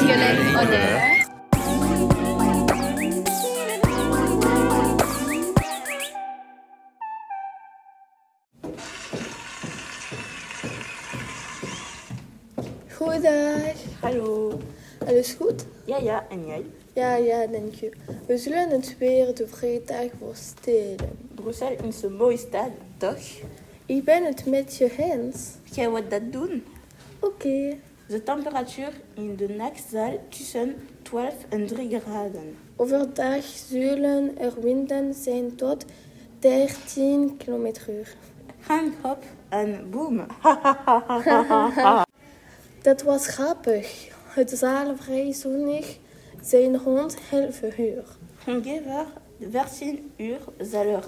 Violette Honneur. Goedendag. Hallo. Alles goed? Ja, ja. En jij? Ja, ja, dank je. We zullen het weer de vrijdag voorstellen. Brussel is een mooie stad, toch? Ik ben het met je eens. Jij wilt dat doen? Oké. De temperatuur in de nacht zal tussen 12 en 3 graden. Overdag zullen er winden zijn tot 13 km/h. Hand op en boom. Dat was grappig. Het zal vrij zonnig zijn rond 11 uur. Ongeveer 14 uur zal er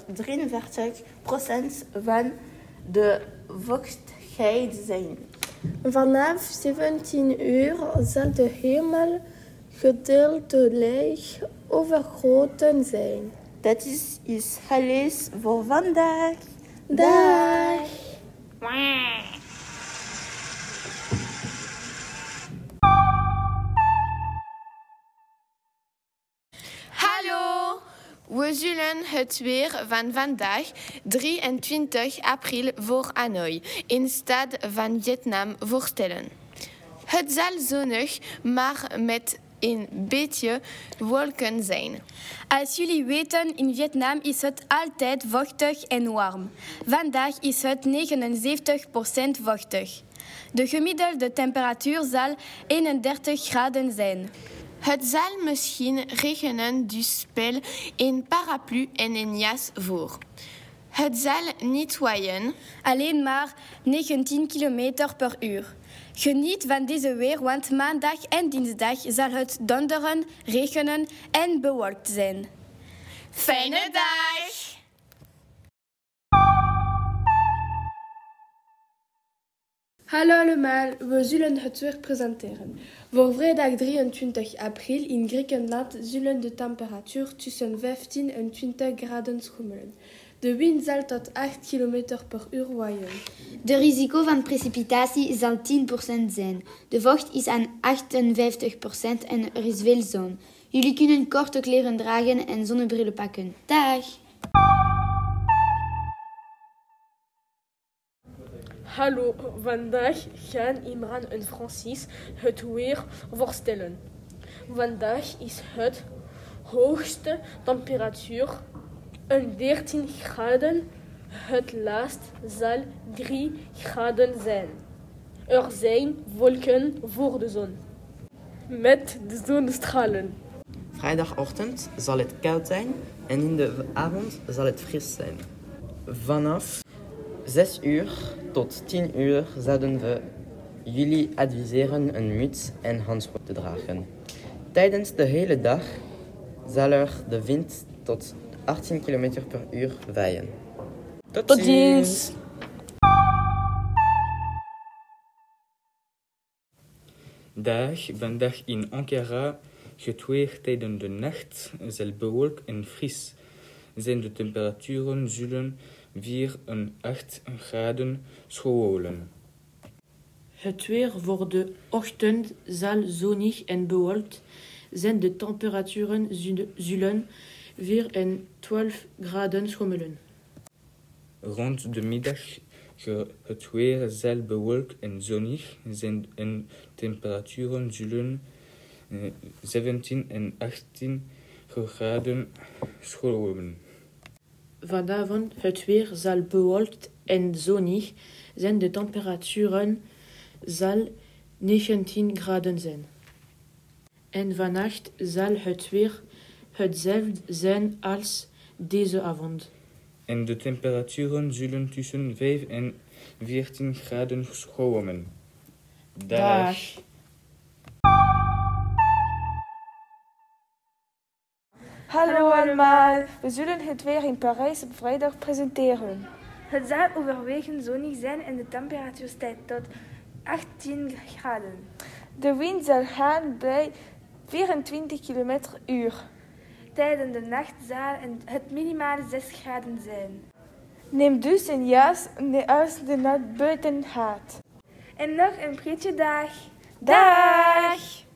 43% van de vochtigheid zijn. Vanaf 17 uur zal de hemel gedeeltelijk overgoten zijn. Dat is alles voor vandaag. Dag! Hallo! We zullen het weer van vandaag, 23 april voor Hanoi, in stad van Vietnam, voorstellen. Het zal zonnig, maar met een beetje wolken zijn. Als jullie weten, in Vietnam is het altijd vochtig en warm. Vandaag is het 79% vochtig. De gemiddelde temperatuur zal 31 graden zijn. Het zal misschien regenen, dus speel een paraplu en een jas voor. Het zal niet waaien. Alleen maar 19 km/h. Geniet van deze weer, want maandag en dinsdag zal het donderen, regenen en bewolkt zijn. Fijne dag! Hallo allemaal, we zullen het weer presenteren. Voor vrijdag 23 april in Griekenland zullen de temperatuur tussen 15 en 20 graden schommelen. De wind zal tot 8 km/h waaien. De risico van precipitatie zal 10% zijn. De vocht is aan 58% en er is veel zon. Jullie kunnen korte kleren dragen en zonnebrillen pakken. Dag! Hallo, vandaag gaan Imran en Francis het weer voorstellen. Vandaag is het hoogste temperatuur, een 13 graden. Het laatst zal 3 graden zijn. Er zijn wolken voor de zon, met de zonnestralen. Vrijdagochtend zal het koud zijn en in de avond zal het fris zijn. Vanaf 6 uur tot 10 uur zouden we jullie adviseren een muts en handschoenen te dragen. Tijdens de hele dag zal er de wind tot 18 km/h waaien. Tot ziens! Dag, vandaag in Ankara. Het weer tijdens de nacht zal bewolkt en fris zijn. De temperaturen zullen 4 en 8 graden scholen. Het weer voor de ochtend zal zonnig en bewolkt zijn. De temperaturen zullen 4 en 12 graden schommelen. Rond de middag het weer zal bewolkt en zonnig zijn en temperaturen zullen 17 en 18 graden schommelen. Vanavond het weer zal bewolkt en zonnig zijn. De temperaturen zal 19 graden zijn. En vannacht zal het weer hetzelfde zijn als deze avond. En de temperaturen zullen tussen 5 en 14 graden schommelen. Dag! Hallo allemaal, we zullen het weer in Parijs op vrijdag presenteren. Het zal overwegend zonnig zijn en de temperatuur stijgt tot 18 graden. De wind zal gaan bij 24 km/h. Tijdens de nacht zal het minimaal 6 graden zijn. Neem dus een jas als de nacht buiten gaat. En nog een prettige dag. Dag!